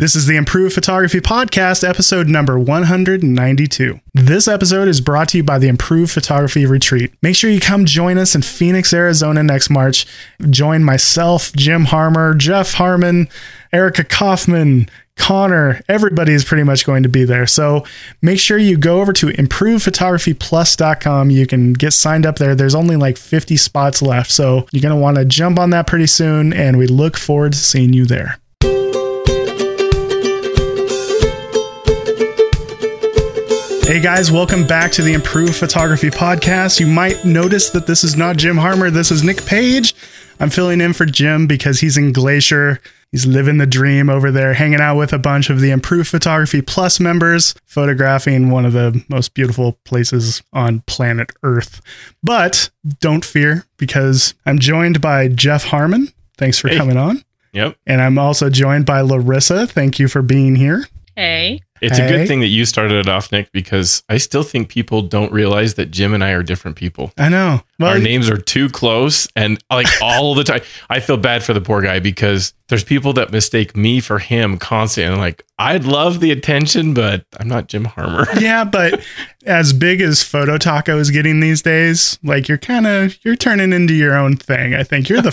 This is the Improved Photography Podcast, episode number 192. This episode is brought to you by the Improved Photography Retreat. Make sure you come join us in Phoenix, Arizona next March. Join myself, Jim Harmer, Jeff Harmon, Erica Kaufman, Connor. Everybody is pretty much going to be there. So make sure you go over to improvedphotographyplus.com. You can get signed up there. There's only like 50 spots left. So you're going to want to jump on that pretty soon. And we look forward to seeing you there. Hey guys, welcome back to the Improved Photography Podcast. You might notice that this is not Jim Harmer. This is Nick Page. I'm filling in for Jim because he's in Glacier. He's living the dream over there, hanging out with a bunch of the Improved Photography Plus members, photographing one of the most beautiful places on planet Earth. But don't fear, because I'm joined by Jeff Harmon. Thanks for coming on. Yep. And I'm also joined by Larissa. Thank you for being here. Hey. It's a good thing that you started it off, Nick, because I still think people don't realize that Jim and I are different people. I know. Well, our names are too close, and like all the time, I feel bad for the poor guy because there's people that mistake me for him constantly. And like, I'd love the attention, but I'm not Jim Harmer. Yeah, but as big as Photo Taco is getting these days, like you're turning into your own thing. I think you're the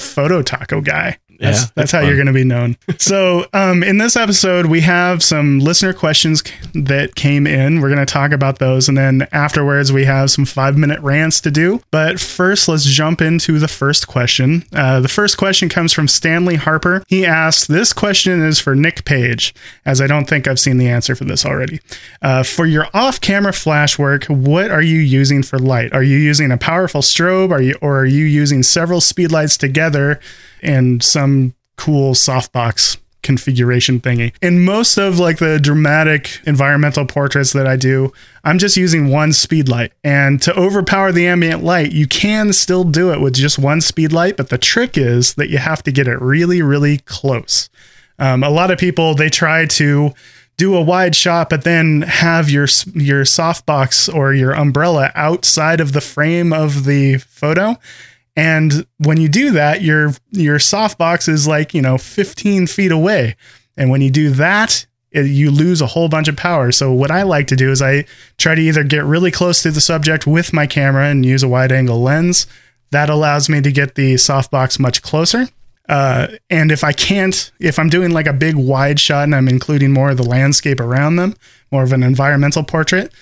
Photo Taco guy. That's how fun. You're going to be known. So in this episode, we have some listener questions that came in. We're going to talk about those. And then afterwards, we have some 5-minute rants to do. But first, let's jump into the first question. The first question comes from Stanley Harper. He asks, this question is for Nick Page, as I don't think I've seen the answer for this already. For your off-camera flash work, what are you using for light? Are you using a powerful strobe? Are you using several speedlights together? And some cool softbox configuration thingy. In most of like the dramatic environmental portraits that I do, I'm just using one speed light. And to overpower the ambient light, you can still do it with just one speed light, but the trick is that you have to get it really, really close. A lot of people, they try to do a wide shot, but then have your softbox or your umbrella outside of the frame of the photo. And when you do that, your softbox is like, 15 feet away. And when you do that, you lose a whole bunch of power. So what I like to do is I try to either get really close to the subject with my camera and use a wide angle lens. That allows me to get the softbox much closer. And if I'm doing like a big wide shot and I'm including more of the landscape around them, more of an environmental portrait,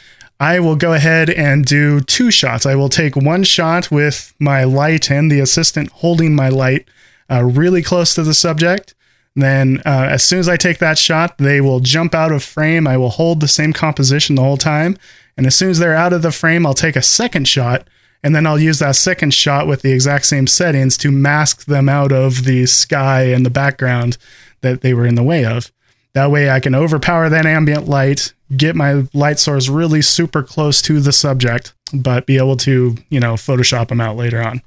I will go ahead and do two shots. I will take one shot with my light and the assistant holding my light really close to the subject. Then as soon as I take that shot, they will jump out of frame. I will hold the same composition the whole time. And as soon as they're out of the frame, I'll take a second shot. And then I'll use that second shot with the exact same settings to mask them out of the sky and the background that they were in the way of. That way I can overpower that ambient light, get my light source really super close to the subject, but be able to, Photoshop them out later on.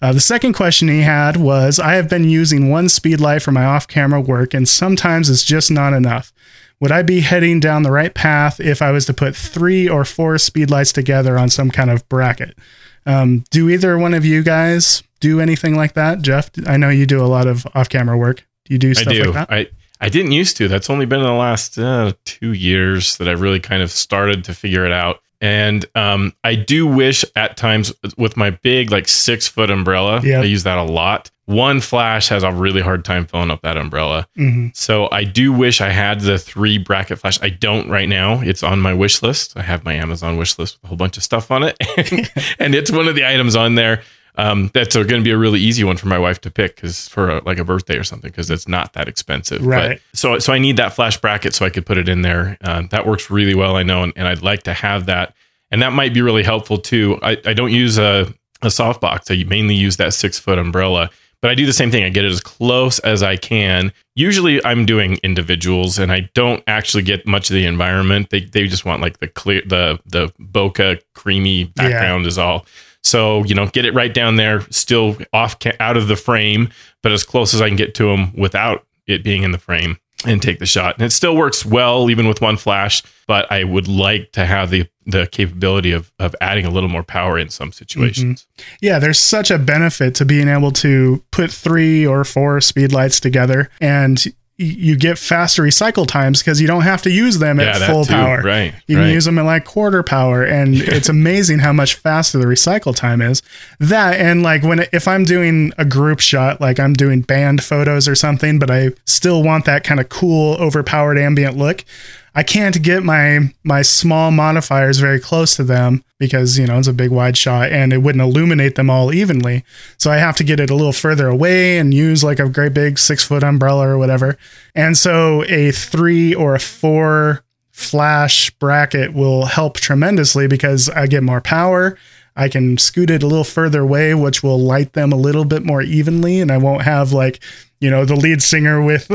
The second question he had was, I have been using one speed light for my off-camera work, and sometimes it's just not enough. Would I be heading down the right path if I was to put 3 or 4 speed lights together on some kind of bracket? Do either one of you guys do anything like that? Jeff, I know you do a lot of off-camera work. Do you do stuff like that? I didn't used to. That's only been in the last 2 years that I've really kind of started to figure it out. And I do wish at times with my big 6-foot umbrella, yep. I use that a lot. One flash has a really hard time filling up that umbrella. Mm-hmm. So I do wish I had the 3 bracket flash. I don't right now. It's on my wish list. I have my Amazon wish list with a whole bunch of stuff on it. And it's one of the items on there. That's going to be a really easy one for my wife to pick because for a birthday or something, because it's not that expensive. Right. But, so I need that flash bracket so I could put it in there. That works really well, I know. And I'd like to have that. And that might be really helpful too. I don't use a softbox. I mainly use that 6-foot umbrella, but I do the same thing. I get it as close as I can. Usually I'm doing individuals and I don't actually get much of the environment. They just want like the clear, the bokeh creamy background is all. So, get it right down there, still out of the frame, but as close as I can get to them without it being in the frame and take the shot. And it still works well, even with one flash, but I would like to have the capability of adding a little more power in some situations. Mm-hmm. Yeah, there's such a benefit to being able to put 3 or 4 speed lights together. And you get faster recycle times because you don't have to use them at full power. Right. You can use them at like quarter power. And it's amazing how much faster the recycle time is. That, and like if I'm doing a group shot, like I'm doing band photos or something, but I still want that kind of cool, overpowered ambient look, I can't get my small modifiers very close to them because, you know, it's a big wide shot and it wouldn't illuminate them all evenly. So I have to get it a little further away and use like a great big 6-foot umbrella or whatever. And so a 3 or a 4 flash bracket will help tremendously because I get more power. I can scoot it a little further away, which will light them a little bit more evenly. And I won't have like, you know, the lead singer with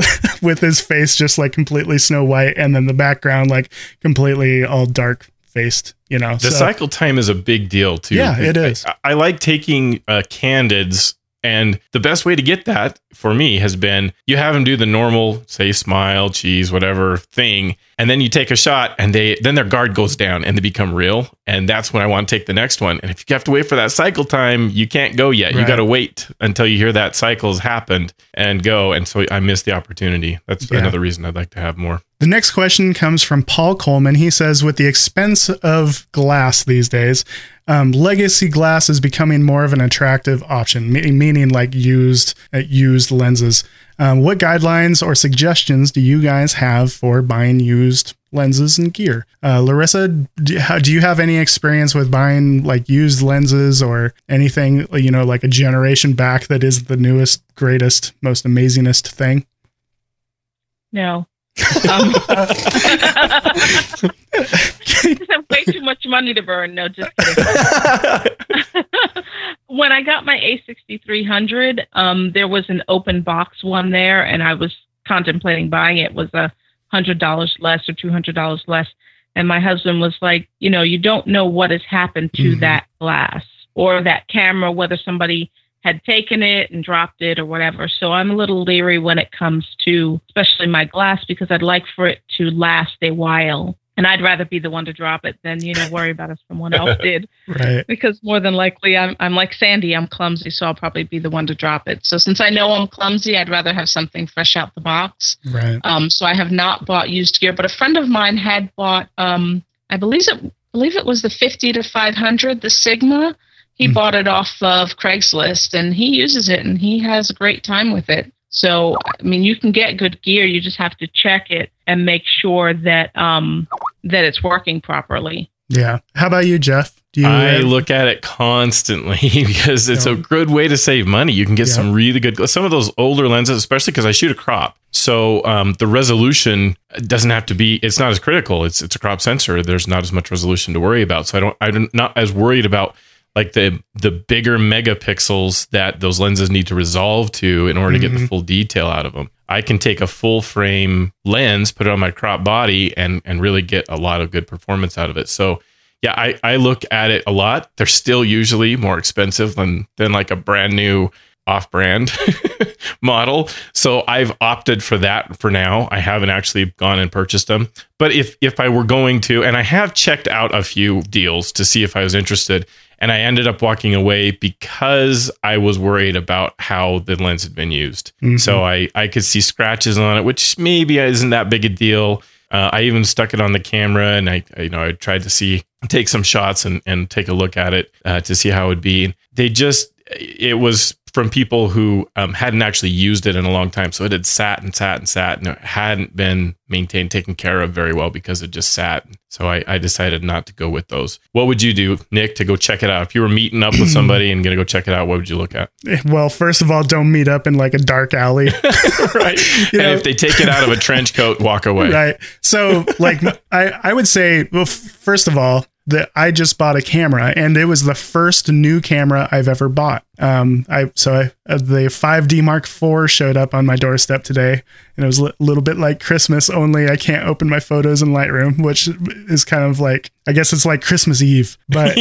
his face just like completely Snow White, and then the background like completely all dark faced, you know. The cycle time is a big deal too. Yeah, it is. I like taking candids, and the best way to get that for me has been you have them do the normal, say, smile, cheese, whatever thing. And then you take a shot and then their guard goes down and they become real. And that's when I want to take the next one. And if you have to wait for that cycle time, you can't go yet. Right. You got to wait until you hear that cycle's happened and go. And so I missed the opportunity. That's another reason I'd like to have more. The next question comes from Paul Coleman. He says, with the expense of glass these days, legacy glass is becoming more of an attractive option, meaning like used lenses. What guidelines or suggestions do you guys have for buying used lenses and gear? Larissa, do you have any experience with buying like used lenses or anything, you know, like a generation back that is the newest, greatest, most amazingest thing? No. Way too much money to burn. No, just kidding. When I got my A6300, there was an open box one there, and I was contemplating buying it. It was $100 less or $200 less, and my husband was like, you know, you don't know what has happened to that glass or that camera, whether somebody had taken it and dropped it or whatever. So I'm a little leery when it comes to, especially my glass, because I'd like for it to last a while. And I'd rather be the one to drop it than, you know, worry about if someone else did. Right. Because more than likely, I'm like Sandy, I'm clumsy, so I'll probably be the one to drop it. So since I know I'm clumsy, I'd rather have something fresh out the box. Right. So I have not bought used gear, but a friend of mine had bought, I believe it was the 50 to 500, the Sigma. He bought it off of Craigslist, and he uses it, and he has a great time with it. So, I mean, you can get good gear. You just have to check it and make sure that that it's working properly. Yeah. How about you, Jeff? I look at it constantly because it's a good way to save money. You can get some really good, some of those older lenses, especially because I shoot a crop. So the resolution doesn't have to be, it's not as critical. It's a crop sensor. There's not as much resolution to worry about. So I'm not as worried about like the bigger megapixels that those lenses need to resolve to in order to get the full detail out of them. I can take a full frame lens, put it on my crop body, and really get a lot of good performance out of it. So yeah, I look at it a lot. They're still usually more expensive than like a brand new off-brand model. So I've opted for that for now. I haven't actually gone and purchased them. But if I were going to, and I have checked out a few deals to see if I was interested, and I ended up walking away because I was worried about how the lens had been used. Mm-hmm. So I could see scratches on it, which maybe isn't that big a deal. I even stuck it on the camera, and I tried to take some shots and take a look at it to see how it would be. It was from people who hadn't actually used it in a long time. So it had sat and it hadn't been maintained, taken care of very well because it just sat. So I decided not to go with those. What would you do, Nick, to go check it out? If you were meeting up with somebody and going to go check it out, what would you look at? Well, first of all, don't meet up in like a dark alley. Right. You know? If they take it out of a trench coat, walk away. Right. So like I would say, well, first of all, that I just bought a camera, and it was the first new camera I've ever bought. The 5D Mark IV showed up on my doorstep today, and it was a little bit like Christmas, only I can't open my photos in Lightroom, which is kind of like, I guess it's like Christmas Eve. But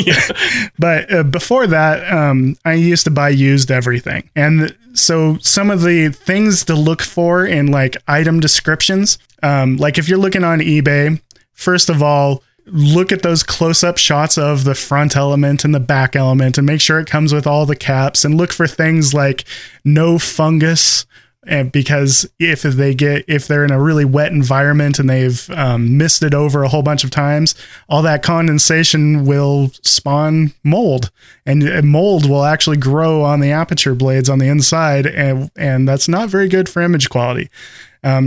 but before that, I used to buy used everything. And so some of the things to look for in like item descriptions, like if you're looking on eBay, first of all, look at those close-up shots of the front element and the back element and make sure it comes with all the caps, and look for things like no fungus, And because if they're in a really wet environment and they've misted over a whole bunch of times, all that condensation will spawn mold, and mold will actually grow on the aperture blades on the inside. And that's not very good for image quality.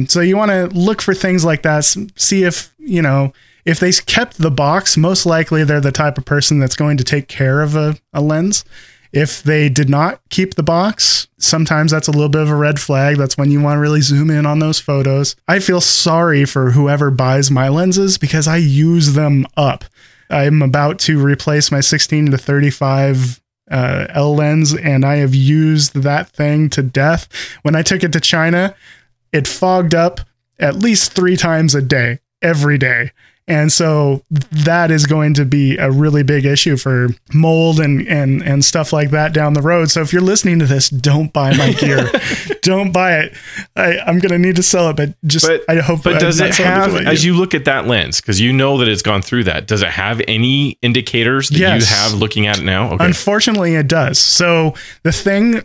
So you want to look for things like that. See if, you know, if they kept the box, most likely they're the type of person that's going to take care of a lens. If they did not keep the box, sometimes that's a little bit of a red flag. That's when you want to really zoom in on those photos. I feel sorry for whoever buys my lenses because I use them up. I'm about to replace my 16 to 35 L lens, and I have used that thing to death. When I took it to China, it fogged up at least 3 times a day, every day. And so that is going to be a really big issue for mold and stuff like that down the road. So if you're listening to this, don't buy my gear. Don't buy it. I'm going to need to sell it, but I hope. But does it have, as you look at that lens, because you know that it's gone through that, does it have any indicators that you have looking at it now? Okay. Unfortunately, it does. So the thing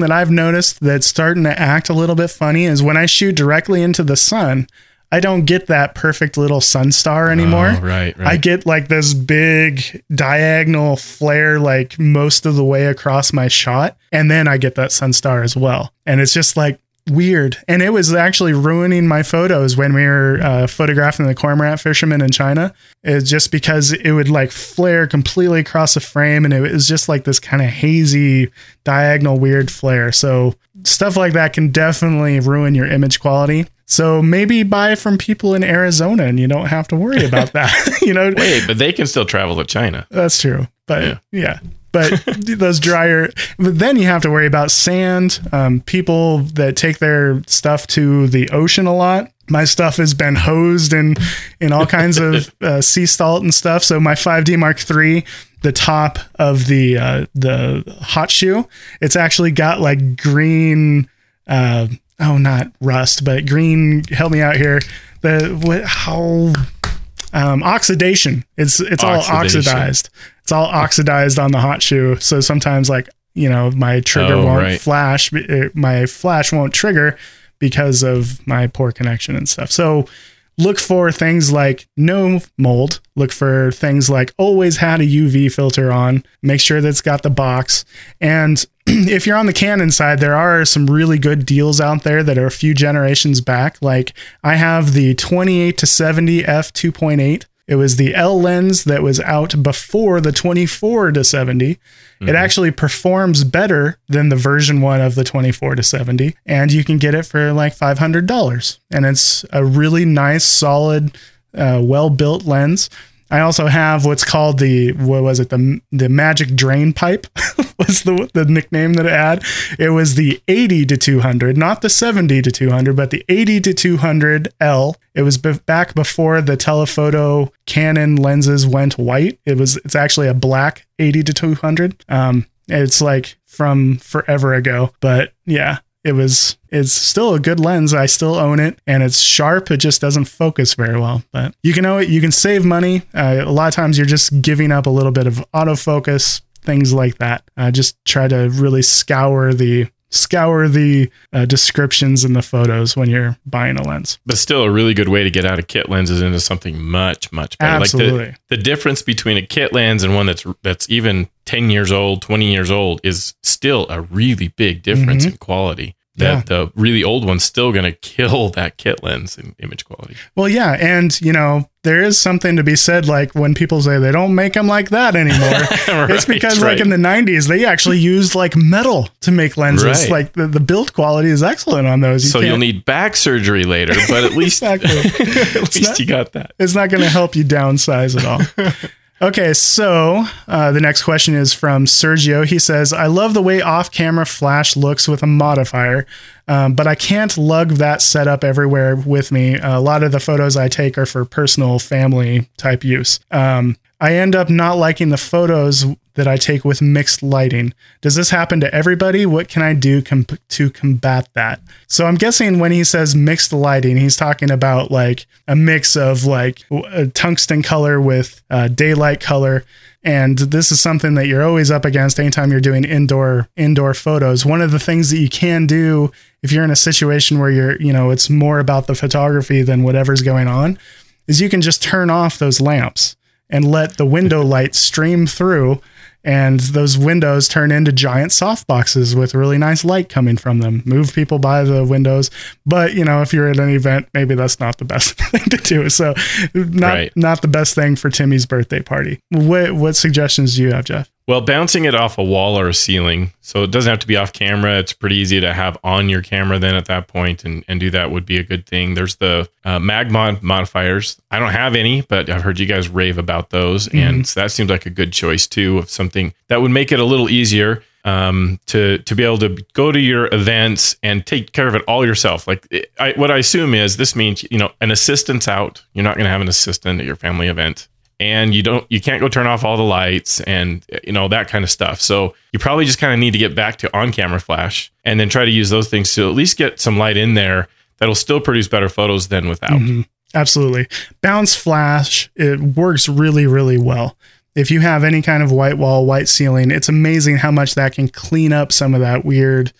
that I've noticed that's starting to act a little bit funny is when I shoot directly into the sun, I don't get that perfect little sun star anymore. Oh, right. I get like this big diagonal flare, like most of the way across my shot. And then I get that sun star as well. And it's just like weird. And it was actually ruining my photos when we were photographing the cormorant fishermen in China. It's just because it would like flare completely across the frame. And it was just like this kind of hazy, diagonal, weird flare. So stuff like that can definitely ruin your image quality. So maybe buy from people in Arizona and you don't have to worry about that. You know, wait, but they can still travel to China. That's true. But yeah. But then you have to worry about sand, people that take their stuff to the ocean a lot. My stuff has been hosed in all kinds of sea salt and stuff. So my 5D Mark III, the top of the hot shoe, it's actually got like green, not rust, but green. Help me out here. Oxidation. It's all oxidized. It's all oxidized on the hot shoe. So sometimes, like, you know, my trigger won't flash. My flash won't trigger because of my poor connection and stuff. So look for things like no mold. Look for things like always had a UV filter on. Make sure that it's got the box. And if you're on the Canon side, there are some really good deals out there that are a few generations back. Like I have the 28 to 70 f 2.8. It was the L lens that was out before the 24 to 70. Mm-hmm. It actually performs better than the version 1 of the 24 to 70. And you can get it for like $500. And it's a really nice, solid, well-built lens. I also have what's called the magic drain pipe was the nickname that it had. It was the 80 to 200, not the 70 to 200, but the 80 to 200 L. It was back before the telephoto Canon lenses went white. It's actually a black 80 to 200. It's like from forever ago, but yeah. It's still a good lens. I still own it and it's sharp. It just doesn't focus very well, but you can save money. A lot of times you're just giving up a little bit of autofocus, things like that. Just try to really scour the descriptions in the photos when you're buying a lens. But still a really good way to get out of kit lenses into something much, much better. Absolutely. Like the difference between a kit lens and one that's even 10 years old, 20 years old is still a really big difference in quality. The really old one's still going to kill that kit lens in image quality. Well, yeah. And, you know, there is something to be said, like when people say they don't make them like that anymore. Right, it's because like in the 90s, they actually used like metal to make lenses. Right. Like the build quality is excellent on those. You'll need back surgery later, but at least, you got that. It's not going to help you downsize at all. Okay, so the next question is from Sergio. He says, I love the way off-camera flash looks with a modifier, but I can't lug that setup everywhere with me. A lot of the photos I take are for personal, family-type use. I end up not liking the photos that I take with mixed lighting. Does this happen to everybody? What can I do to combat that? So I'm guessing when he says mixed lighting, he's talking about like a mix of like a tungsten color with daylight color. And this is something that you're always up against anytime you're doing indoor photos. One of the things that you can do if you're in a situation where you're, you know, it's more about the photography than whatever's going on, is you can just turn off those lamps and let the window light stream through, and those windows turn into giant soft boxes with really nice light coming from them. Move people by the windows. But, you know, if you're at an event, maybe that's not the best thing to do. So not the best thing for Timmy's birthday party. What suggestions do you have, Jeff? Well, bouncing it off a wall or a ceiling. So it doesn't have to be off camera. It's pretty easy to have on your camera then at that point, and do that would be a good thing. There's the MagMod modifiers. I don't have any, but I've heard you guys rave about those. Mm-hmm. And so that seems like a good choice too, of something that would make it a little easier to be able to go to your events and take care of it all yourself. Like what I assume is this means, you know, an assistant's out. You're not going to have an assistant at your family event. And you can't go turn off all the lights and, you know, that kind of stuff. So you probably just kind of need to get back to on-camera flash and then try to use those things to at least get some light in there that'll still produce better photos than without. Mm-hmm. Absolutely. Bounce flash, it works really, really well. If you have any kind of white wall, white ceiling, it's amazing how much that can clean up some of that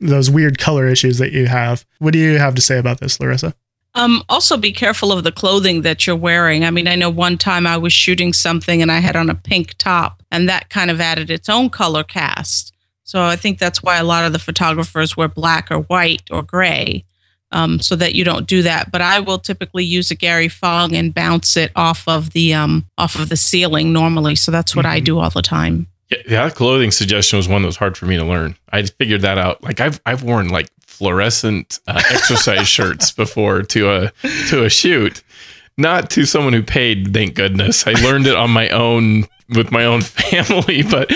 those weird color issues that you have. What do you have to say about this, Larissa? Also be careful of the clothing that you're wearing. I mean, I know one time I was shooting something and I had on a pink top, and that kind of added its own color cast. So I think that's why a lot of the photographers wear black or white or gray, so that you don't do that. But I will typically use a Gary Fong and bounce it off of the ceiling normally. So that's what I do all the time. Yeah, that clothing suggestion was one that was hard for me to learn. I figured that out. Like I've worn like fluorescent exercise shirts before to a shoot, not to someone who paid. Thank goodness, I learned it on my own with my own family. But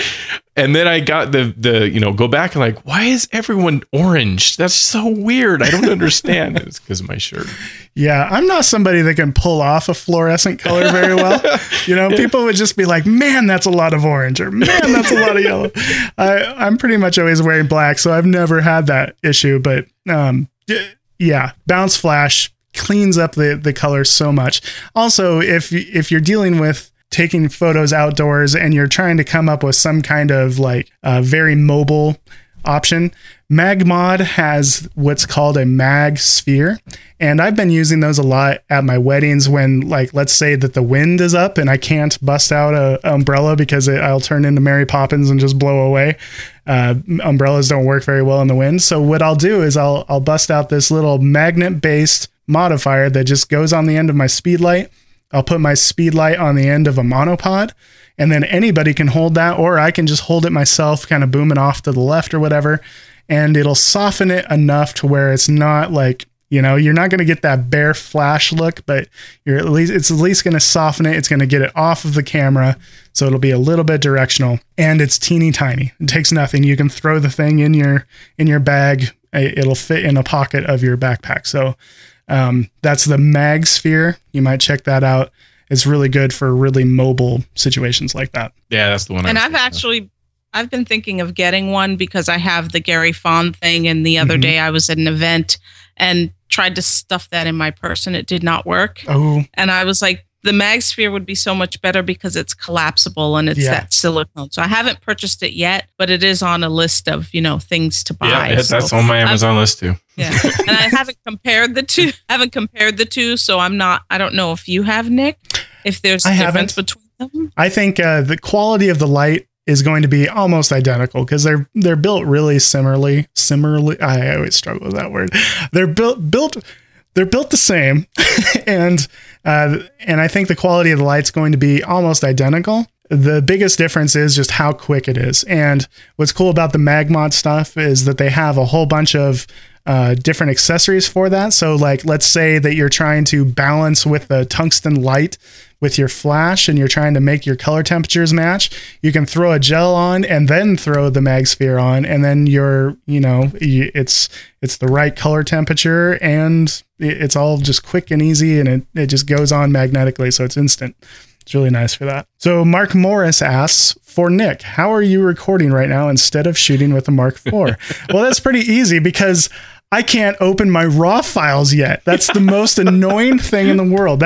and then I got the you know, go back and like, why is everyone orange? That's so weird. I don't understand. It's because of my shirt. Yeah, I'm not somebody that can pull off a fluorescent color very well. You know, people would just be like, man, that's a lot of orange, or man, that's a lot of yellow. I'm pretty much always wearing black, so I've never had that issue. But yeah, bounce flash cleans up the color so much. Also, if you're dealing with taking photos outdoors and you're trying to come up with some kind of like very mobile option, MagMod has what's called a MagSphere. And I've been using those a lot at my weddings when, like, let's say that the wind is up and I can't bust out an umbrella because I'll turn into Mary Poppins and just blow away. Umbrellas don't work very well in the wind. So what I'll do is I'll bust out this little magnet-based modifier that just goes on the end of my speed light. I'll put my speed light on the end of a monopod, and then anybody can hold that, or I can just hold it myself, kind of booming off to the left or whatever, and it'll soften it enough to where it's not like, you know, you're not going to get that bare flash look, but it's at least going to soften it. It's going to get it off of the camera, so it'll be a little bit directional, and it's teeny tiny. It takes nothing. You can throw the thing in your bag. It'll fit in a pocket of your backpack. So that's the MagSphere. You might check that out. It's really good for really mobile situations like that. Yeah, that's the one. And I've been thinking of getting one because I have the Gary Fong thing. And the other day I was at an event and tried to stuff that in my purse and it did not work. Oh. And I was like, the MagSphere would be so much better because it's collapsible and it's that silicone. So I haven't purchased it yet, but it is on a list of, you know, things to buy. Yeah, that's on my Amazon list too. Yeah, and I haven't compared the two. So I don't know if you have, Nick, if there's a difference between them. I think the quality of the light is going to be almost identical because they're built really similarly. I always struggle with that word. They're built the same, and I think the quality of the light's going to be almost identical. The biggest difference is just how quick it is. And what's cool about the MagMod stuff is that they have a whole bunch of different accessories for that. So, like, let's say that you're trying to balance with the tungsten light with your flash, and you're trying to make your color temperatures match. You can throw a gel on, and then throw the MagSphere on, and then it's the right color temperature, and it's all just quick and easy, and it just goes on magnetically, so it's instant. It's really nice for that. So Mark Morris asks, for Nick, how are you recording right now instead of shooting with a Mark IV? Well, that's pretty easy because I can't open my RAW files yet. That's the most annoying thing in the world.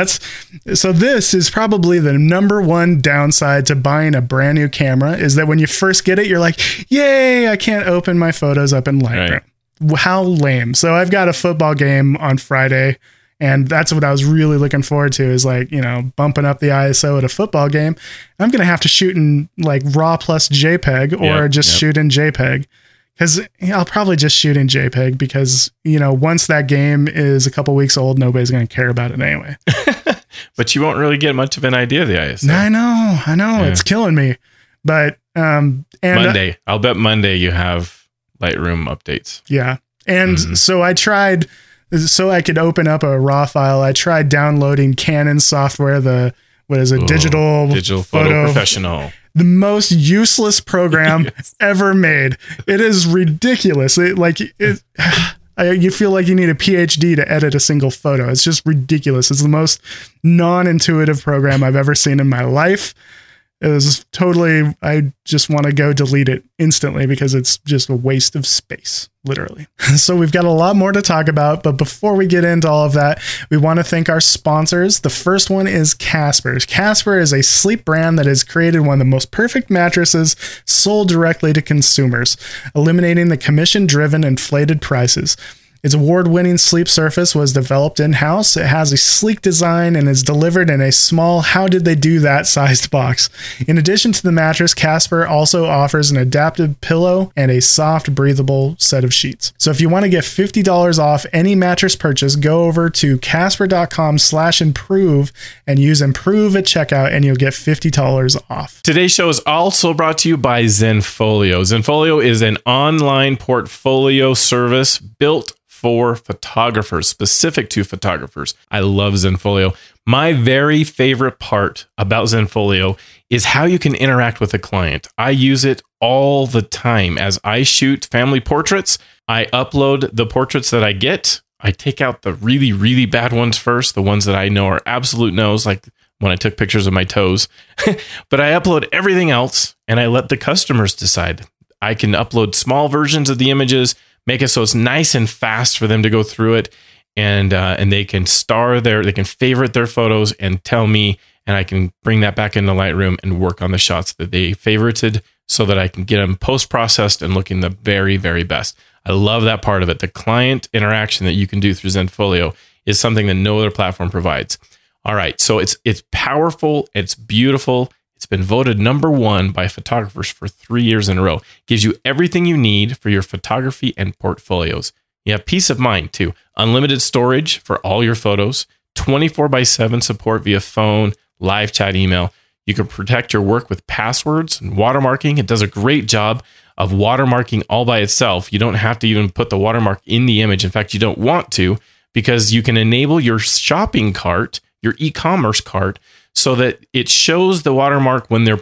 So this is probably the #1 downside to buying a brand new camera, is that when you first get it, you're like, yay, I can't open my photos up in Lightroom. Right. How lame. So I've got a football game on Friday, and that's what I was really looking forward to, is like, you know, bumping up the ISO at a football game. I'm going to have to shoot in like RAW plus JPEG, or just shoot in JPEG. Because I'll probably just shoot in JPEG because, you know, once that game is a couple weeks old, nobody's going to care about it anyway. But you won't really get much of an idea of the ISO. I know. Yeah. It's killing me. But Monday. I'll bet Monday you have Lightroom updates. Yeah. And so I tried, so I could open up a RAW file, I tried downloading Canon software, the, what is it, digital photo professional. The most useless program ever made. It is ridiculous. You feel like you need a PhD to edit a single photo. It's just ridiculous. It's the most non-intuitive program I've ever seen in my life. It was totally, I just want to go delete it instantly because it's just a waste of space, literally. So we've got a lot more to talk about, but before we get into all of that, we want to thank our sponsors. The first one is Casper. Casper is a sleep brand that has created one of the most perfect mattresses sold directly to consumers, eliminating the commission-driven inflated prices. Its award-winning sleep surface was developed in-house. It has a sleek design and is delivered in a small how-did-they-do-that-sized box. In addition to the mattress, Casper also offers an adaptive pillow and a soft, breathable set of sheets. So if you want to get $50 off any mattress purchase, go over to casper.com/improve and use improve at checkout, and you'll get $50 off. Today's show is also brought to you by Zenfolio. Zenfolio is an online portfolio service built for photographers, specific to photographers. I love Zenfolio. My very favorite part about Zenfolio is how you can interact with a client. I use it all the time. As I shoot family portraits, I upload the portraits that I get. I take out the really, really bad ones first, the ones that I know are absolute no's, like when I took pictures of my toes. But I upload everything else, and I let the customers decide. I can upload small versions of the images, make it so it's nice and fast for them to go through it, and they can they can favorite their photos and tell me, and I can bring that back into Lightroom and work on the shots that they favorited so that I can get them post-processed and looking the very, very best. I love that part of it. The client interaction that you can do through Zenfolio is something that no other platform provides. All right, so it's powerful, it's beautiful. It's been voted #1 by photographers for 3 years in a row. It gives you everything you need for your photography and portfolios. You have peace of mind too. Unlimited storage for all your photos, 24/7 support via phone, live chat, email. You can protect your work with passwords and watermarking. It does a great job of watermarking all by itself. You don't have to even put the watermark in the image. In fact, you don't want to, because you can enable your shopping cart, your e-commerce cart, so that it shows the watermark when they're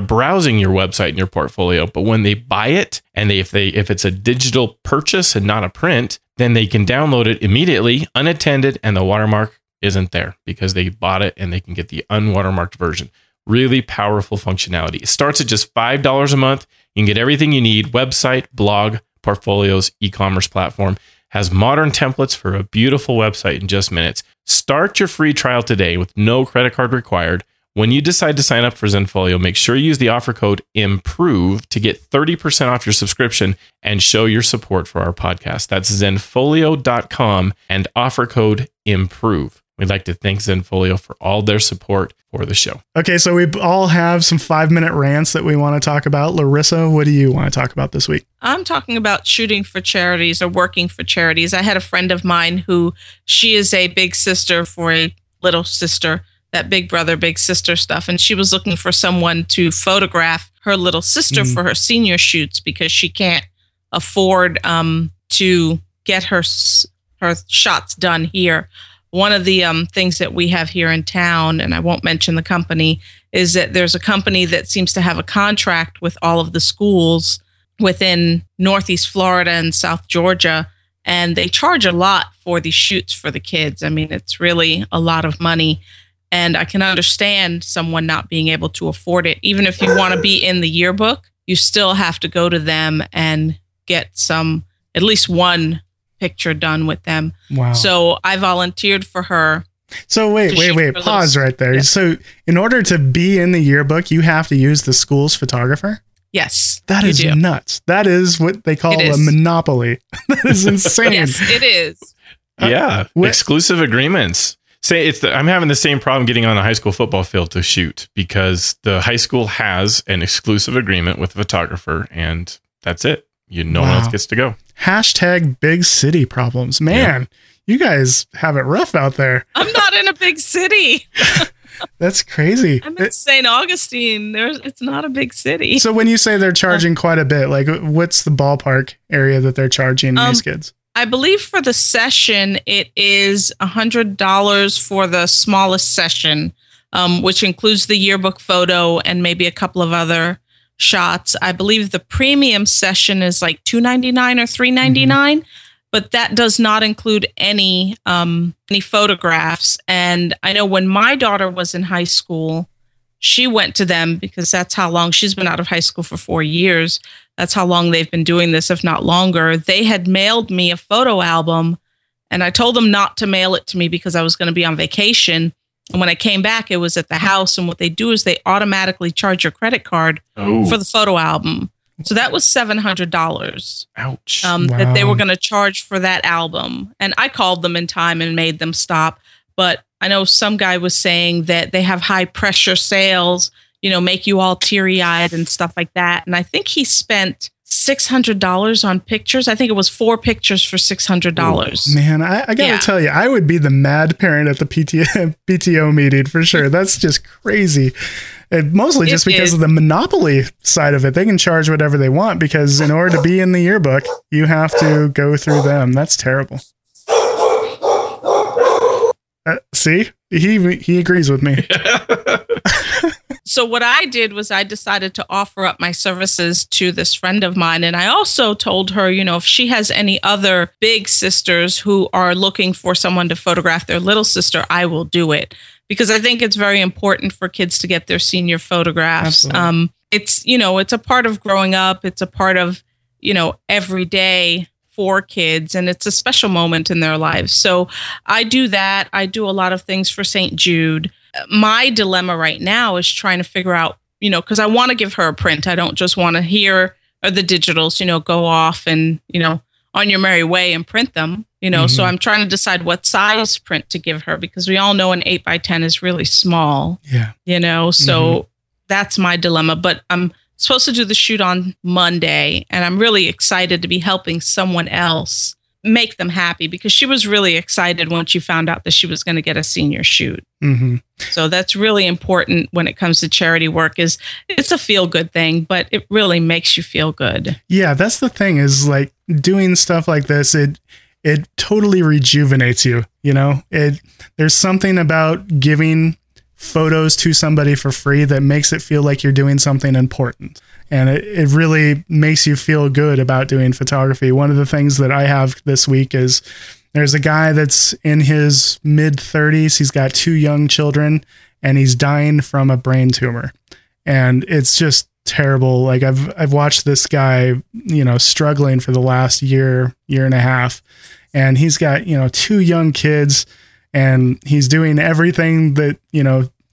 browsing your website and your portfolio. But when they buy it, and if it's a digital purchase and not a print, then they can download it immediately, unattended, and the watermark isn't there because they bought it, and they can get the unwatermarked version. Really powerful functionality. It starts at just $5 a month. You can get everything you need: website, blog, portfolios, e-commerce platform. Has modern templates for a beautiful website in just minutes. Start your free trial today with no credit card required. When you decide to sign up for Zenfolio, make sure you use the offer code IMPROVE to get 30% off your subscription and show your support for our podcast. That's zenfolio.com and offer code IMPROVE. We'd like to thank Zenfolio for all their support for the show. Okay, so we all have some 5-minute rants that we want to talk about. Larissa, what do you want to talk about this week? I'm talking about shooting for charities or working for charities. I had a friend of mine who, she is a big sister for a little sister, that big brother, big sister stuff. And she was looking for someone to photograph her little sister for her senior shoots because she can't afford to get her shots done here. One of the things that we have here in town, and I won't mention the company, is that there's a company that seems to have a contract with all of the schools within Northeast Florida and South Georgia, and they charge a lot for these shoots for the kids. I mean, it's really a lot of money. And I can understand someone not being able to afford it. Even if you want to be in the yearbook, you still have to go to them and get some, at least one picture done with them. Wow. So I volunteered for her. So wait, pause right there. Yeah. So in order to be in the yearbook, you have to use the school's photographer? Yes. That is nuts. That is what they call a monopoly. That is insane. Yes, it is. Yeah. Exclusive agreements. Say I'm having the same problem getting on a high school football field to shoot because the high school has an exclusive agreement with a photographer and that's it. No one else gets to go. Hashtag big city problems. Man, You guys have it rough out there. I'm not in a big city. That's crazy. I'm in St. Augustine. It's not a big city. So when you say they're charging quite a bit, like what's the ballpark area that they're charging these kids? I believe for the session, it is $100 for the smallest session, which includes the yearbook photo and maybe a couple of other shots. I believe the premium session is like $2.99 or $3.99, but that does not include any photographs. And I know when my daughter was in high school, she went to them because that's how long she's been out of high school for 4 years. That's how long they've been doing this, if not longer. They had mailed me a photo album, and I told them not to mail it to me because I was going to be on vacation. And when I came back, it was at the house. And what they do is they automatically charge your credit card for the photo album. So that was $700. Ouch. That they were going to charge for that album. And I called them in time and made them stop. But I know some guy was saying that they have high pressure sales, make you all teary-eyed and stuff like that. And I think he spent $600 on pictures. I think it was 4 pictures for $600. Ooh, man, I gotta tell you, I would be the mad parent at the PTO meeting for sure. That's just crazy. And mostly just because of the monopoly side of it. They can charge whatever they want because in order to be in the yearbook, you have to go through them. That's terrible. See, he agrees with me. So what I did was I decided to offer up my services to this friend of mine. And I also told her, if she has any other big sisters who are looking for someone to photograph their little sister, I will do it. Because I think it's very important for kids to get their senior photographs. It's a part of growing up. It's a part of, every day for kids. And it's a special moment in their lives. So I do that. I do a lot of things for St. Jude. My dilemma right now is trying to figure out, because I want to give her a print. I don't just want to hear the digitals, go off and, on your merry way and print them, So I'm trying to decide what size print to give her because we all know an 8x10 is really small. Yeah. So that's my dilemma. But I'm supposed to do the shoot on Monday, and I'm really excited to be helping someone else make them happy because she was really excited when she found out that she was going to get a senior shoot. Mm-hmm. So that's really important when it comes to charity work is it's a feel good thing, but it really makes you feel good. Yeah. That's the thing is like doing stuff like this. It totally rejuvenates you. There's something about giving photos to somebody for free that makes it feel like you're doing something important. And it really makes you feel good about doing photography. One of the things that I have this week is there's a guy that's in his mid-30s. He's got 2 young children, and he's dying from a brain tumor. And it's just terrible. Like I've watched this guy, struggling for the last year and a half. And he's got, 2 young kids, and he's doing everything that,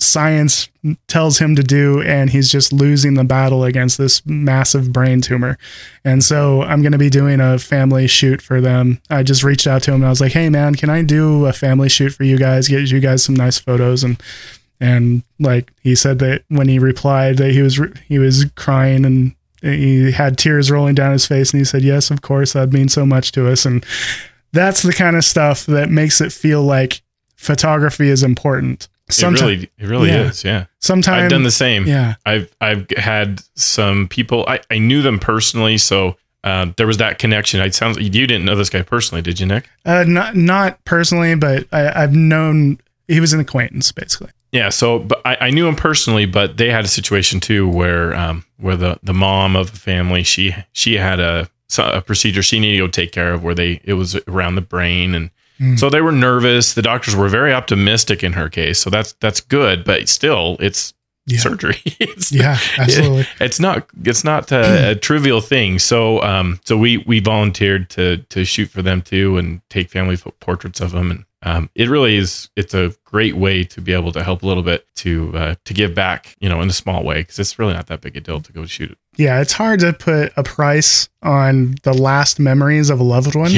science tells him to do, and he's just losing the battle against this massive brain tumor. And so I'm going to be doing a family shoot for them. I just reached out to him and I was like, hey man, can I do a family shoot for you guys, get you guys some nice photos? And like he said that when he replied that he was crying and he had tears rolling down his face, and he said, yes, of course, that means so much to us. And that's the kind of stuff that makes it feel like photography is important. It really is. Yeah. Sometimes I've done the same. Yeah. I've had some people, I knew them personally. So, there was that connection. You didn't know this guy personally, did you, Nick? Not personally, but I've known, he was an acquaintance basically. Yeah. So, but I knew him personally, but they had a situation too, where the mom of the family, she had a procedure she needed to take care of where it was around the brain, and So they were nervous. The doctors were very optimistic in her case. So that's good, but still it's surgery. Absolutely. It's not a trivial thing. So, so we volunteered to shoot for them too and take family portraits of them. And, it really is, it's a great way to be able to help a little bit to give back, you know, in a small way, because it's really not that big a deal to go shoot it. Yeah, it's hard to put a price on the last memories of a loved one,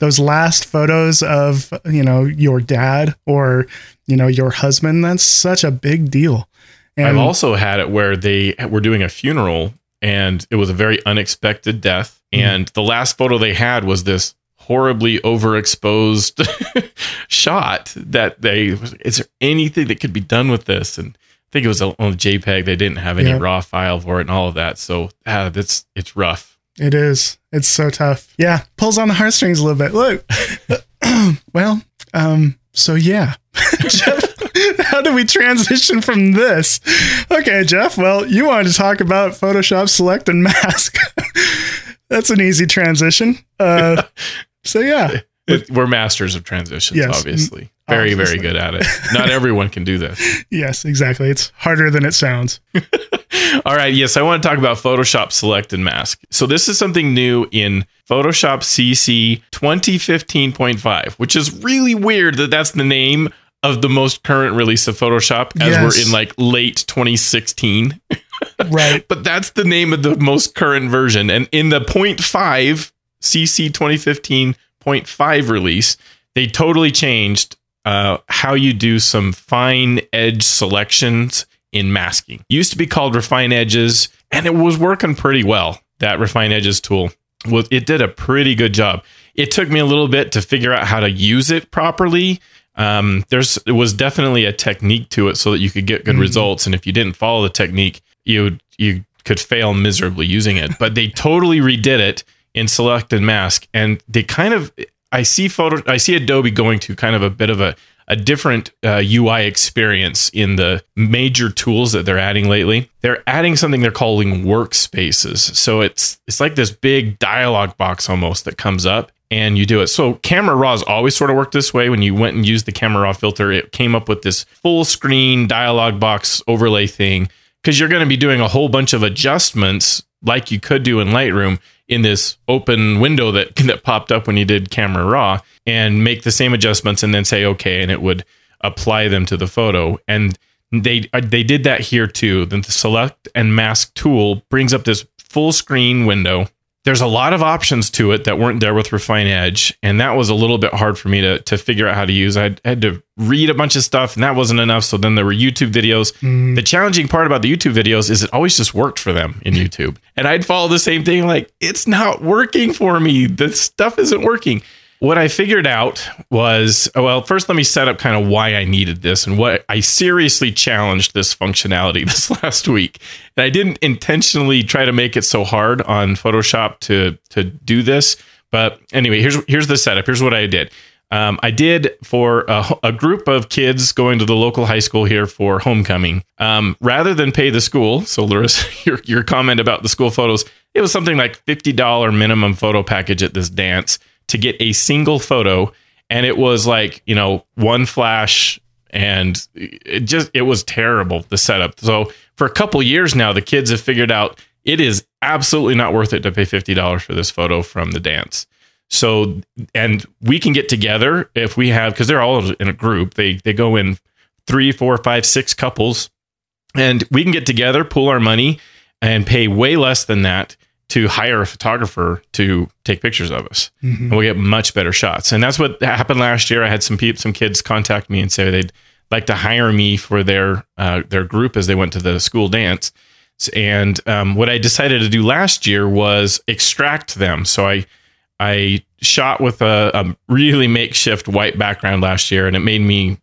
those last photos of, you know, your dad or, you know, your husband. That's such a big deal. And I've also had it where they were doing a funeral and it was a very unexpected death. And the last photo they had was this horribly overexposed shot that is there anything that could be done with this? And I think it was on JPEG. They didn't have any raw file for it and all of that. So it's rough. It is. It's so tough. Yeah. Pulls on the heartstrings a little bit. Look, well, so yeah, Jeff, how do we transition from this? Okay, Jeff, well, you wanted to talk about Photoshop Select and Mask. That's an easy transition. So yeah, we're masters of transitions, obviously. Very, obviously. Very good at it. Not everyone can do this. Yes, exactly. It's harder than it sounds. All right. Yes, I want to talk about Photoshop Select and Mask. So this is something new in Photoshop CC 2015.5, which is really weird that that's the name of the most current release of Photoshop, as we're in like late 2016. Right. But that's the name of the most current version. And in the 0.5 CC 2015.5 release, they totally changed how you do some fine edge selections in masking. Used to be called Refine Edges, and it was working pretty well. That Refine Edges tool, it did a pretty good job. It took me a little bit to figure out how to use it properly. It was definitely a technique to it so that you could get good results. And if you didn't follow the technique, you could fail miserably using it. But they totally redid it in Select and Mask. And they kind of, I see Adobe going to kind of a bit of a different UI experience in the major tools that they're adding lately. They're adding something they're calling workspaces. So it's like this big dialog box almost that comes up. And you do it. So Camera Raw has always sort of worked this way. When you went and used the Camera Raw filter, it came up with this full screen dialog box overlay thing, because you're going to be doing a whole bunch of adjustments like you could do in Lightroom in this open window that popped up when you did Camera Raw, and make the same adjustments and then say, okay, and it would apply them to the photo. And they did that here too. Then the Select and Mask tool brings up this full screen window. There's a lot of options to it that weren't there with Refine Edge, and that was a little bit hard for me to figure out how to use. I had to read a bunch of stuff, and that wasn't enough. So then there were YouTube videos. The challenging part about the YouTube videos is it always just worked for them in YouTube. And I'd follow the same thing, like, it's not working for me. This stuff isn't working. What I figured out was, first let me set up kind of why I needed this and what I seriously challenged this functionality this last week. And I didn't intentionally try to make it so hard on Photoshop to do this. But anyway, here's the setup. Here's what I did. I did for a group of kids going to the local high school here for homecoming. Rather than pay the school, so Larissa, your comment about the school photos, it was something like $50 minimum photo package at this dance to get a single photo. And it was like, you know, one flash, and it was terrible, the setup. So for a couple years now, the kids have figured out it is absolutely not worth it to pay $50 for this photo from the dance. So, and we can get together if we have, because they're all in a group. They go in 3, 4, 5, 6 couples, and we can get together, pool our money, and pay way less than that to hire a photographer to take pictures of us. And we'll get much better shots. And that's what happened last year. I had some kids contact me and say they'd like to hire me for their group as they went to the school dance. And what I decided to do last year was extract them. So I shot with a really makeshift white background last year, and it made me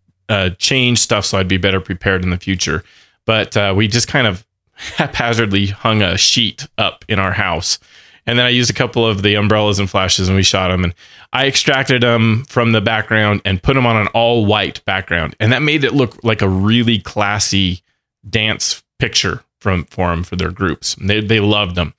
change stuff so I'd be better prepared in the future. But we just kind of haphazardly hung a sheet up in our house, and then I used a couple of the umbrellas and flashes, and we shot them, and I extracted them from the background and put them on an all white background, and that made it look like a really classy dance picture for their groups. They loved them.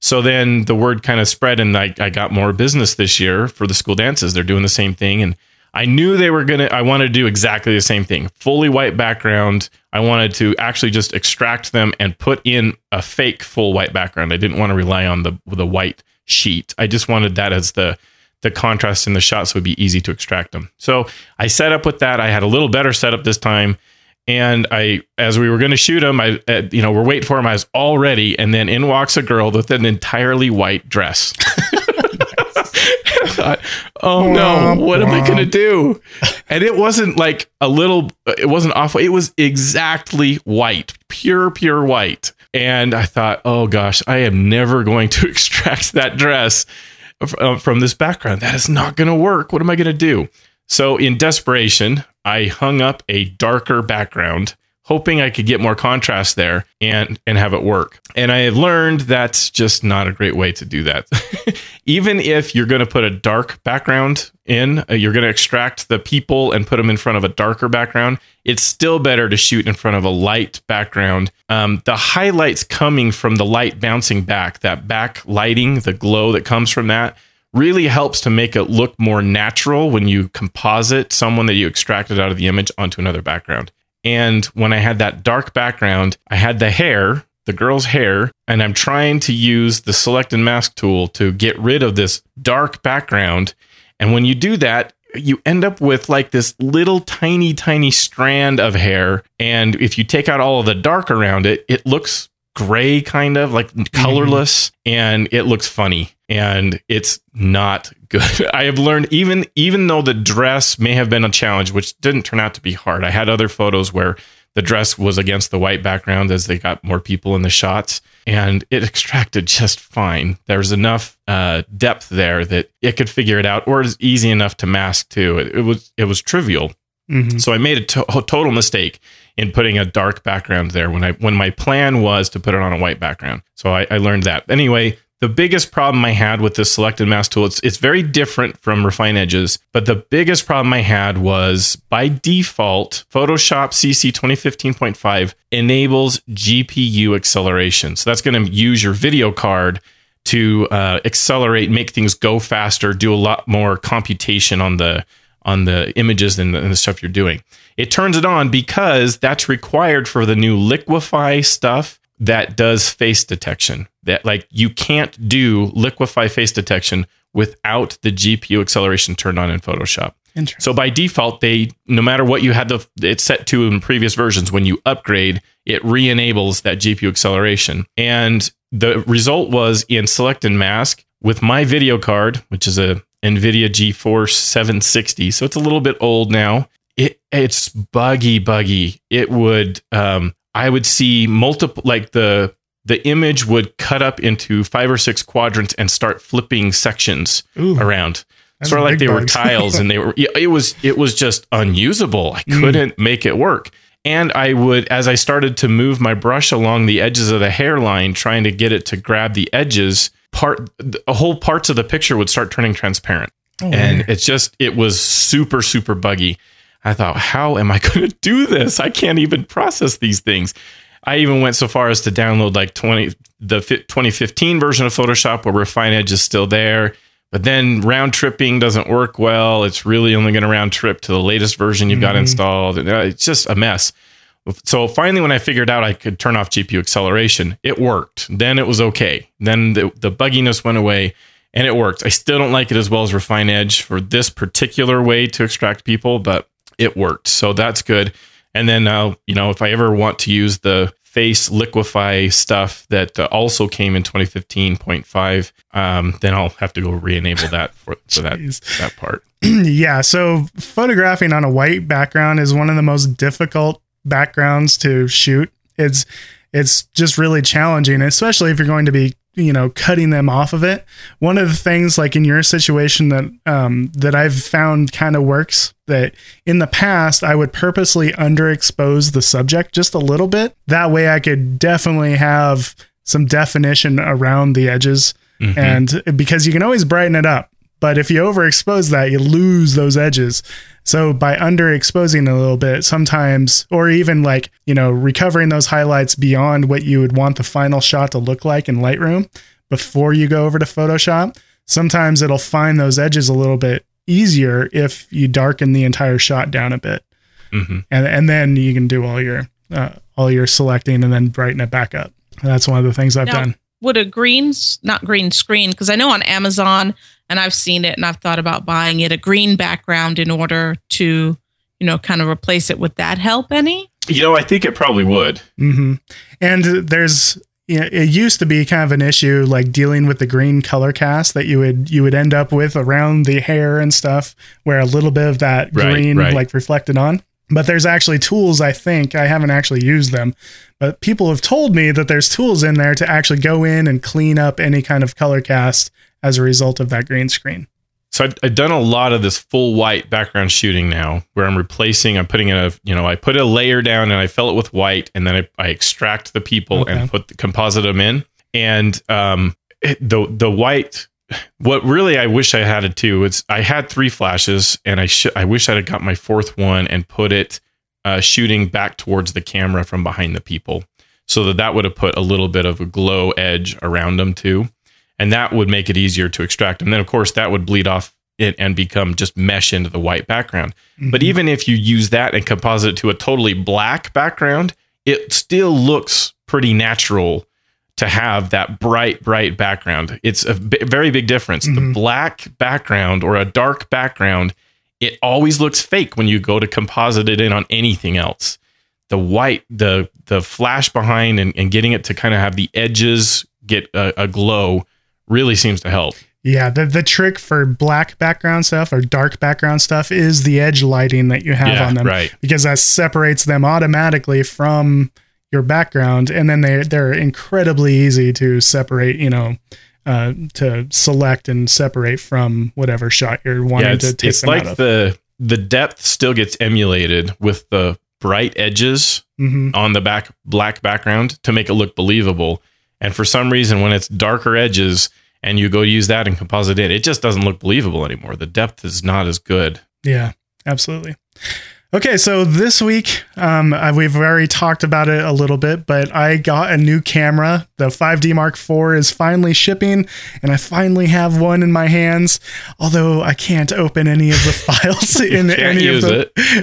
So then the word kind of spread, and I got more business this year for the school dances. They're doing the same thing. And I knew they were I wanted to do exactly the same thing. Fully white background. I wanted to actually just extract them and put in a fake full white background. I didn't want to rely on the white sheet. I just wanted that as the contrast in the shots would be easy to extract them. So I set up with that. I had a little better setup this time. And as we were going to shoot them, we're waiting for them. I was all ready. And then in walks a girl with an entirely white dress. I thought, oh no, what am I going to do? And it wasn't like it wasn't awful. It was exactly white, pure white. And I thought, oh gosh, I am never going to extract that dress from this background. That is not going to work. What am I going to do? So in desperation, I hung up a darker background, hoping I could get more contrast there and have it work. And I learned that's just not a great way to do that. Even if you're going to put a dark background in, you're going to extract the people and put them in front of a darker background, it's still better to shoot in front of a light background. The highlights coming from the light bouncing back, that back lighting, the glow that comes from that, really helps to make it look more natural when you composite someone that you extracted out of the image onto another background. And when I had that dark background, I had the hair, the girl's hair, and I'm trying to use the Select and Mask tool to get rid of this dark background. And when you do that, you end up with like this little tiny strand of hair. And if you take out all of the dark around it, it looks gray, kind of like colorless, and it looks funny. And it's not good. I have learned, even though the dress may have been a challenge, which didn't turn out to be hard. I had other photos where the dress was against the white background as they got more people in the shots, and it extracted just fine. There's enough depth there that it could figure it out, or it's easy enough to mask too. It was trivial. Mm-hmm. So I made a total mistake in putting a dark background there when my plan was to put it on a white background. So I learned that. Anyway, the biggest problem I had with this Select and Mask tool, it's very different from Refine Edges, but the biggest problem I had was, by default, Photoshop CC 2015.5 enables GPU acceleration. So that's going to use your video card to accelerate, make things go faster, do a lot more computation on the images and the stuff you're doing. It turns it on because that's required for the new Liquify stuff that does face detection. That, like, you can't do Liquify face detection without the GPU acceleration turned on in Photoshop. So by default, no matter what you had it's set to in previous versions, when you upgrade, it re-enables that GPU acceleration. And the result was, in Select and Mask, with my video card, which is a NVIDIA GeForce 760, so it's a little bit old now, it's buggy. It would, I would see multiple, like the image would cut up into 5 or 6 quadrants and start flipping sections around. Sort of like they were tiles, and they were, it was just unusable. I couldn't make it work. And I would, as I started to move my brush along the edges of the hairline, trying to get it to grab the edges, whole parts of the picture would start turning transparent. It was super buggy. I thought, how am I going to do this? I can't even process these things. I even went so far as to download like the 2015 version of Photoshop, where Refine Edge is still there. But then round tripping doesn't work well. It's really only going to round trip to the latest version you've got installed. And it's just a mess. So finally, when I figured out I could turn off GPU acceleration, it worked. Then it was okay. Then the bugginess went away. And it worked. I still don't like it as well as Refine Edge for this particular way to extract people, but it worked. So that's good. And then now, if I ever want to use the face Liquify stuff that also came in 2015.5, then I'll have to go re-enable that for that part. Yeah. So photographing on a white background is one of the most difficult backgrounds to shoot. It's just really challenging, especially if you're going to be cutting them off of it. One of the things, like in your situation, that that I've found kind of works, that in the past I would purposely underexpose the subject just a little bit. That way I could definitely have some definition around the edges. Mm-hmm. And because you can always brighten it up, but if you overexpose that, you lose those edges. So by underexposing a little bit sometimes, or even like, recovering those highlights beyond what you would want the final shot to look like in Lightroom, before you go over to Photoshop, sometimes it'll find those edges a little bit easier if you darken the entire shot down a bit. Mm-hmm. And then you can do all your selecting and then brighten it back up. And that's one of the things I've done. Would a green screen, because I know on Amazon, and I've seen it and I've thought about buying it, a green background in order to, kind of replace it. Would that help any? I think it probably would. Mm-hmm. And there's, it used to be kind of an issue, like dealing with the green color cast that you would end up with around the hair and stuff, where a little bit of that green like reflected on. But there's actually tools, I think. I haven't actually used them, but people have told me that there's tools in there to actually go in and clean up any kind of color cast as a result of that green screen. So I've done a lot of this full white background shooting now, where I'm putting in I put a layer down and I fill it with white, and then I extract the people and composite them in. And the white, what really I wish I had it too, is I had 3 flashes, and I wish I had got my 4th one and put it shooting back towards the camera from behind the people, so that would have put a little bit of a glow edge around them too. And that would make it easier to extract. And then, of course, that would bleed off it and become just mesh into the white background. Mm-hmm. But even if you use that and composite it to a totally black background, it still looks pretty natural to have that bright, bright background. It's a very big difference. Mm-hmm. The black background or a dark background, it always looks fake when you go to composite it in on anything else. The white, the flash behind and getting it to kind of have the edges get a glow really seems to help. Yeah, the trick for black background stuff or dark background stuff is the edge lighting that you have on them, because that separates them automatically from your background, and then they're incredibly easy to separate, to select and separate from whatever shot you're wanting to take them out of. It's like the depth still gets emulated with the bright edges on the black background to make it look believable. And for some reason, when it's darker edges and you go use that and composite it, it just doesn't look believable anymore. The depth is not as good. Yeah, absolutely. Okay, so this week, we've already talked about it a little bit, but I got a new camera. The 5D Mark IV is finally shipping, and I finally have one in my hands, although I can't open any of the files.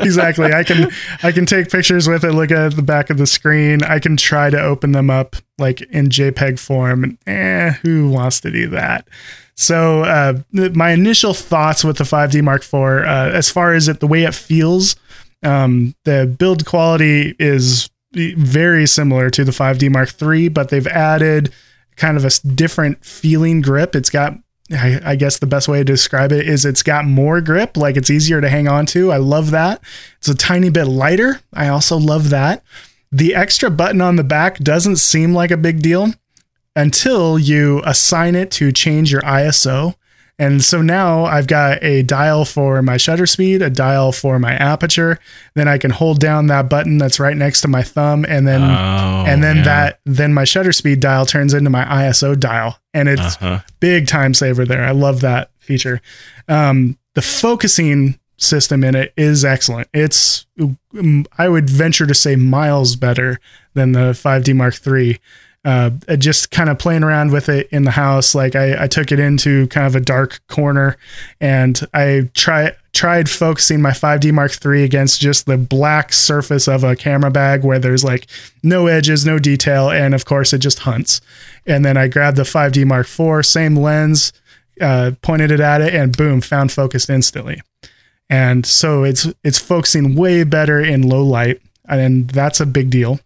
Exactly. I can take pictures with it, look at the back of the screen. I can try to open them up like in JPEG form, and who wants to do that? So my initial thoughts with the 5D Mark IV, as far as the way it feels, the build quality is very similar to the 5D Mark III, but they've added kind of a different feeling grip. It's got, I guess the best way to describe it is it's got more grip, like it's easier to hang on to. I love that. It's a tiny bit lighter. I also love that. The extra button on the back doesn't seem like a big deal until you assign it to change your ISO. And so now I've got a dial for my shutter speed, a dial for my aperture. Then I can hold down that button that's right next to my thumb. And then, then my shutter speed dial turns into my ISO dial, and it's big time saver there. I love that feature. The focusing system in it is excellent. It's, I would venture to say, miles better than the 5D Mark III. Just kind of playing around with it in the house. Like I took it into kind of a dark corner, and I tried focusing my 5D Mark III against just the black surface of a camera bag where there's like no edges, no detail. And of course it just hunts. And then I grabbed the 5D Mark IV, same lens, pointed it at it, and boom, found focused instantly. And so it's focusing way better in low light. And that's a big deal.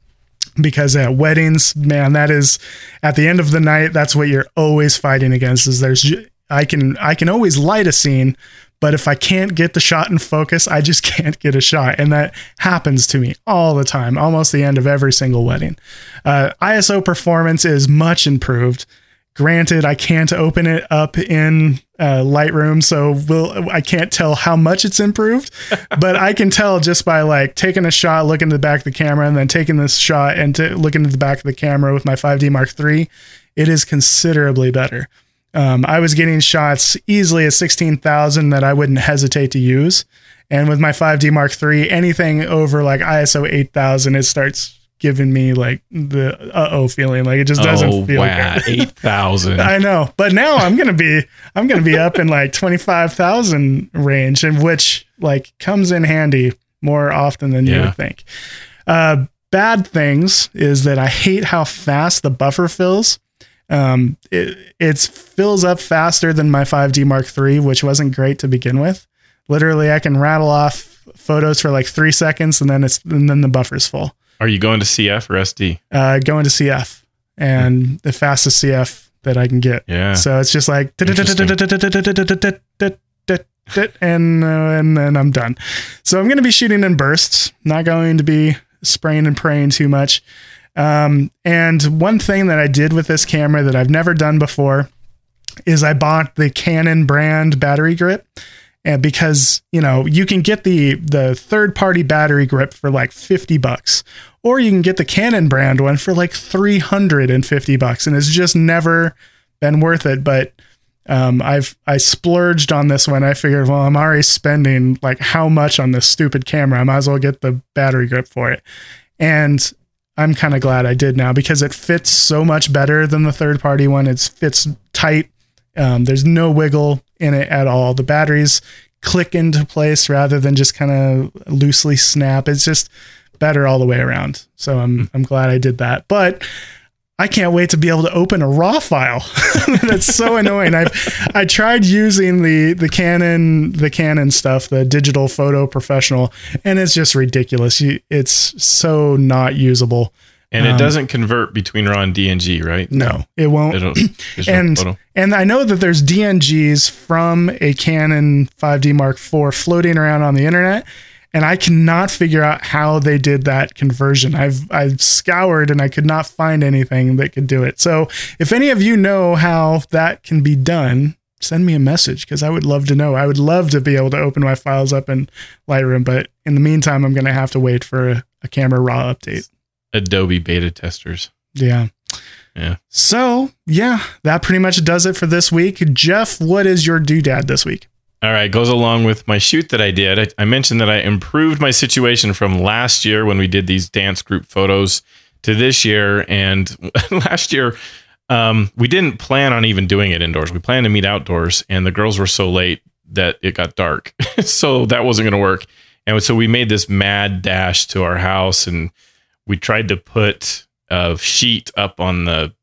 Because at weddings, man, that is at the end of the night, that's what you're always fighting against is I can always light a scene, but if I can't get the shot in focus, I just can't get a shot. And that happens to me all the time, almost the end of every single wedding. ISO performance is much improved. Granted, I can't open it up in Lightroom, so I can't tell how much it's improved, but I can tell just by like taking a shot, looking at the back of the camera, and then taking this shot and looking at the back of the camera with my 5D Mark III, it is considerably better. I was getting shots easily at 16,000 that I wouldn't hesitate to use. And with my 5D Mark III, anything over like ISO 8,000, it starts given me like the uh-oh feeling. Like it just doesn't feel good. 8,000. I know. But now I'm going to be up in like 25,000 range, in which like comes in handy more often than you would think. Bad things is that I hate how fast the buffer fills. It fills up faster than my 5D Mark III, which wasn't great to begin with. Literally, I can rattle off photos for like 3 seconds, and then the buffer's full. Are you going to CF or SD? Going to CF, and the fastest CF that I can get. Yeah. So it's just like, and then I'm done. So I'm going to be shooting in bursts, not going to be spraying and praying too much. And one thing that I did with this camera that I've never done before is I bought the Canon brand battery grip, and because, you know, you can get the third party battery grip for like $50, or you can get the Canon brand one for like $350, and it's just never been worth it. But, I splurged on this one. I figured, well, I'm already spending like how much on this stupid camera, I might as well get the battery grip for it. And I'm kind of glad I did now, because it fits so much better than the third party one. It fits tight. There's no wiggle in it at all. The batteries click into place rather than just kind of loosely snap. It's just better all the way around. So I'm glad I did that. But I can't wait to be able to open a RAW file. That's so annoying. I tried using the Canon stuff, the digital photo professional, and it's just ridiculous. It's so not usable. And it doesn't convert between RAW and DNG, right? No, it won't. And I know that there's DNGs from a Canon 5D Mark IV floating around on the internet, and I cannot figure out how they did that conversion. I've scoured and I could not find anything that could do it. So if any of you know how that can be done, send me a message, because I would love to know. I would love to be able to open my files up in Lightroom. But in the meantime, I'm going to have to wait for a Camera Raw update. Adobe beta testers. Yeah. Yeah. So yeah, that pretty much does it for this week. Jeff, what is your doodad this week? All right, goes along with my shoot that I did. I mentioned that I improved my situation from last year when we did these dance group photos to this year. And last year, we didn't plan on even doing it indoors. We planned to meet outdoors, and the girls were so late that it got dark. So that wasn't going to work. And so we made this mad dash to our house, and we tried to put a sheet up on a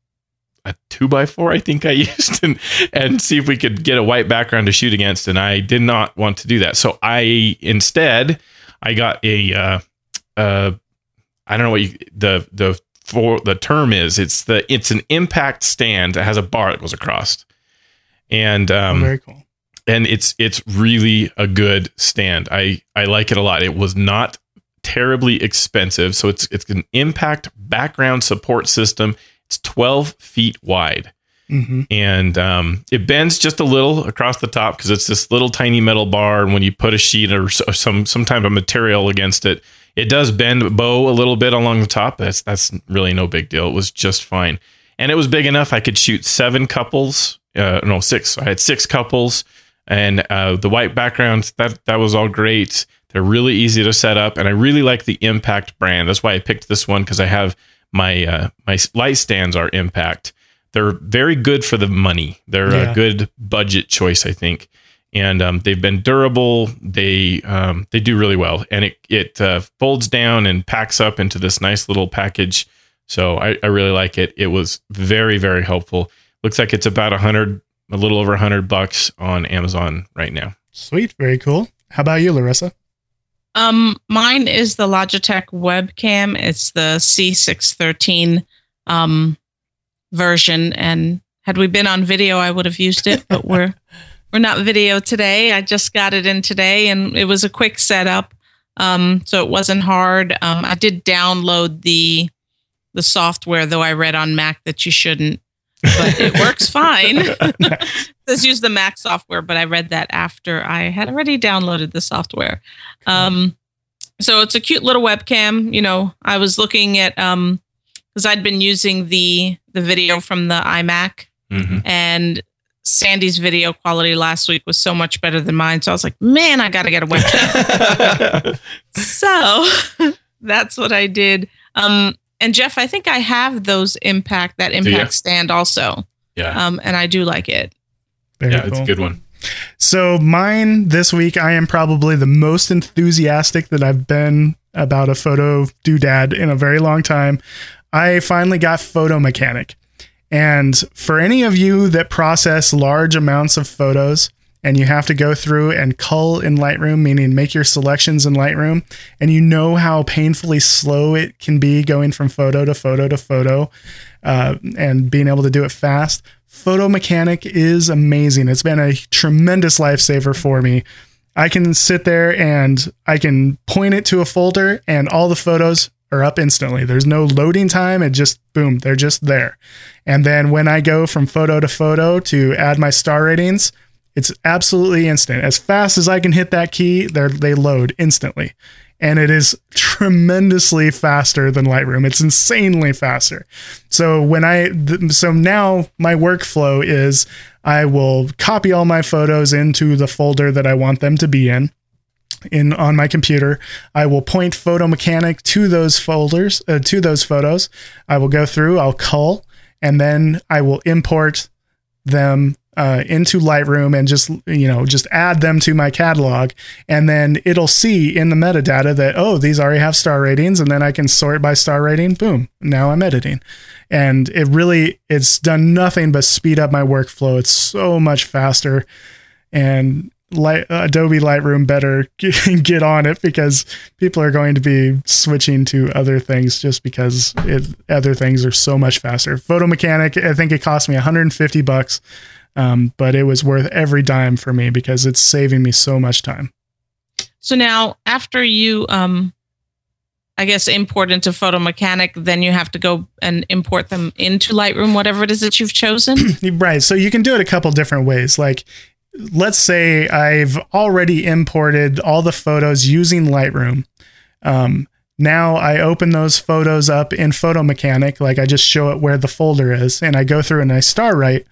2x4, I think I used, and see if we could get a white background to shoot against. And I did not want to do that. So I got a, I don't know what the term is. It's an impact stand that has a bar that goes across, and, very cool. And it's really a good stand. I like it a lot. It was not terribly expensive. So it's an impact background support system. It's 12 feet wide, and it bends just a little across the top, because it's this little tiny metal bar. And when you put a sheet or some type of material against it, it does bend bow a little bit along the top. That's really no big deal. It was just fine, and it was big enough I could shoot six. I had six couples, and the white background that was all great. They're really easy to set up, and I really like the Impact brand. That's why I picked this one, because I have. My light stands are Impact. They're very good for the money. They're a good budget choice, I think. And they've been durable. They do really well. And it folds down and packs up into this nice little package. So I really like it. It was very, very helpful. Looks like it's about $100 on Amazon right now. Sweet. Very cool. How about you, Larissa? Mine is the Logitech webcam. It's the C613 version. And had we been on video, I would have used it, but we're not video today. I just got it in today, and it was a quick setup. So it wasn't hard. I did download the software, though I read on Mac that you shouldn't, but it works fine. Let's use the Mac software, but I read that after I had already downloaded the software. So it's a cute little webcam. You know, I was looking at, because I'd been using the video from the iMac, and Sandy's video quality last week was so much better than mine. So I was like, man, I got to get a webcam. So that's what I did. And Jeff, I think I have that impact stand also. Yeah. And I do like it. Very cool. It's a good one. So mine this week, I am probably the most enthusiastic that I've been about a photo doodad in a very long time. I finally got Photo Mechanic. And for any of you that process large amounts of photos and you have to go through and cull in Lightroom, meaning make your selections in Lightroom, and you know how painfully slow it can be going from photo to photo to photo, and being able to do it fast, Photo Mechanic is amazing. It's been a tremendous lifesaver for me. I can sit there and I can point it to a folder and all the photos are up instantly. There's no loading time. It just, boom, they're just there. And then when I go from photo to photo to add my star ratings, it's absolutely instant. As fast as I can hit that key, they load instantly. And it is tremendously faster than Lightroom. It's insanely faster. So now my workflow is I will copy all my photos into the folder that I want them to be in on my computer. I will point Photo Mechanic to those folders, to those photos. I will go through, I'll cull, and then I will import them into Lightroom and just add them to my catalog. And then it'll see in the metadata that, oh, these already have star ratings. And then I can sort by star rating. Boom. Now I'm editing. And it's done nothing but speed up my workflow. It's so much faster. And Adobe Lightroom better get on it, because people are going to be switching to other things just because other things are so much faster. Photo Mechanic, I think it cost me $150, but it was worth every dime for me because it's saving me so much time. So now after you, I guess, import into Photo Mechanic, then you have to go and import them into Lightroom, whatever it is that you've chosen. Right. So you can do it a couple different ways. Like, let's say I've already imported all the photos using Lightroom. Now I open those photos up in Photo Mechanic. Like, I just show it where the folder is and I go through and I star rate.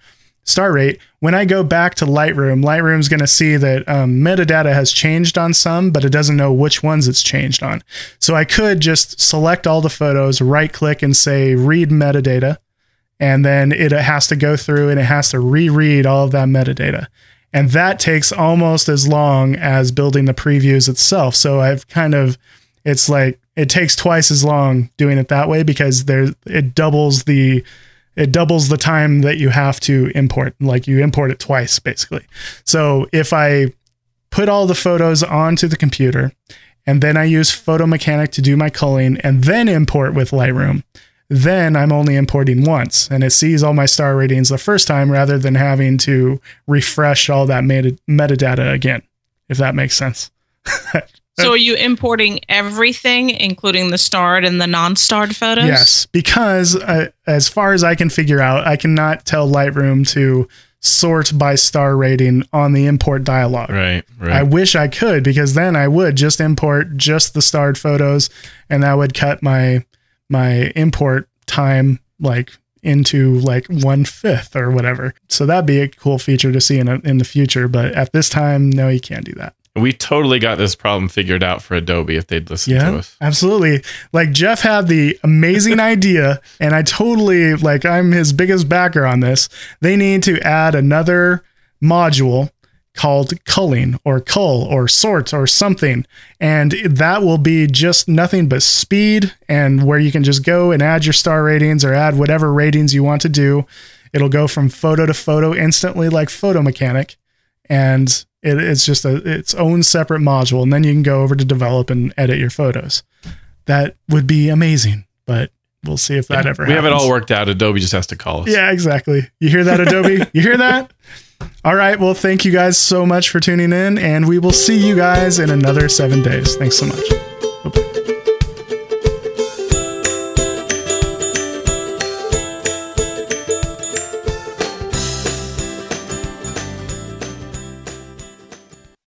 When I go back to Lightroom, Lightroom's going to see that metadata has changed on some, but it doesn't know which ones it's changed on. So I could just select all the photos, right click and say, read metadata. And then it has to go through and it has to reread all of that metadata. And that takes almost as long as building the previews itself. So it's like, it takes twice as long doing it that way, because it doubles the time that you have to import. Like, you import it twice, basically. So if I put all the photos onto the computer and then I use Photo Mechanic to do my culling and then import with Lightroom, then I'm only importing once, and it sees all my star ratings the first time rather than having to refresh all that metadata again, if that makes sense. So are you importing everything, including the starred and the non-starred photos? Yes, because as far as I can figure out, I cannot tell Lightroom to sort by star rating on the import dialog. Right. I wish I could, because then I would just import just the starred photos, and that would cut my import time into 1/5 or whatever. So that'd be a cool feature to see in the future. But at this time, no, you can't do that. We totally got this problem figured out for Adobe if they'd listen to us. Absolutely. Like, Jeff had the amazing idea, and I totally, I'm his biggest backer on this. They need to add another module called culling or cull or sort or something, and that will be just nothing but speed, and where you can just go and add your star ratings or add whatever ratings you want to do. It'll go from photo to photo instantly, like Photo Mechanic, and it's just its own separate module, and then you can go over to develop and edit your photos. That would be amazing, but we'll see if that ever happens. We have it all worked out. Adobe just has to call us. Yeah, exactly. You hear that, Adobe? You hear that? All right. Well, thank you guys so much for tuning in, and we will see you guys in another 7 days. Thanks so much.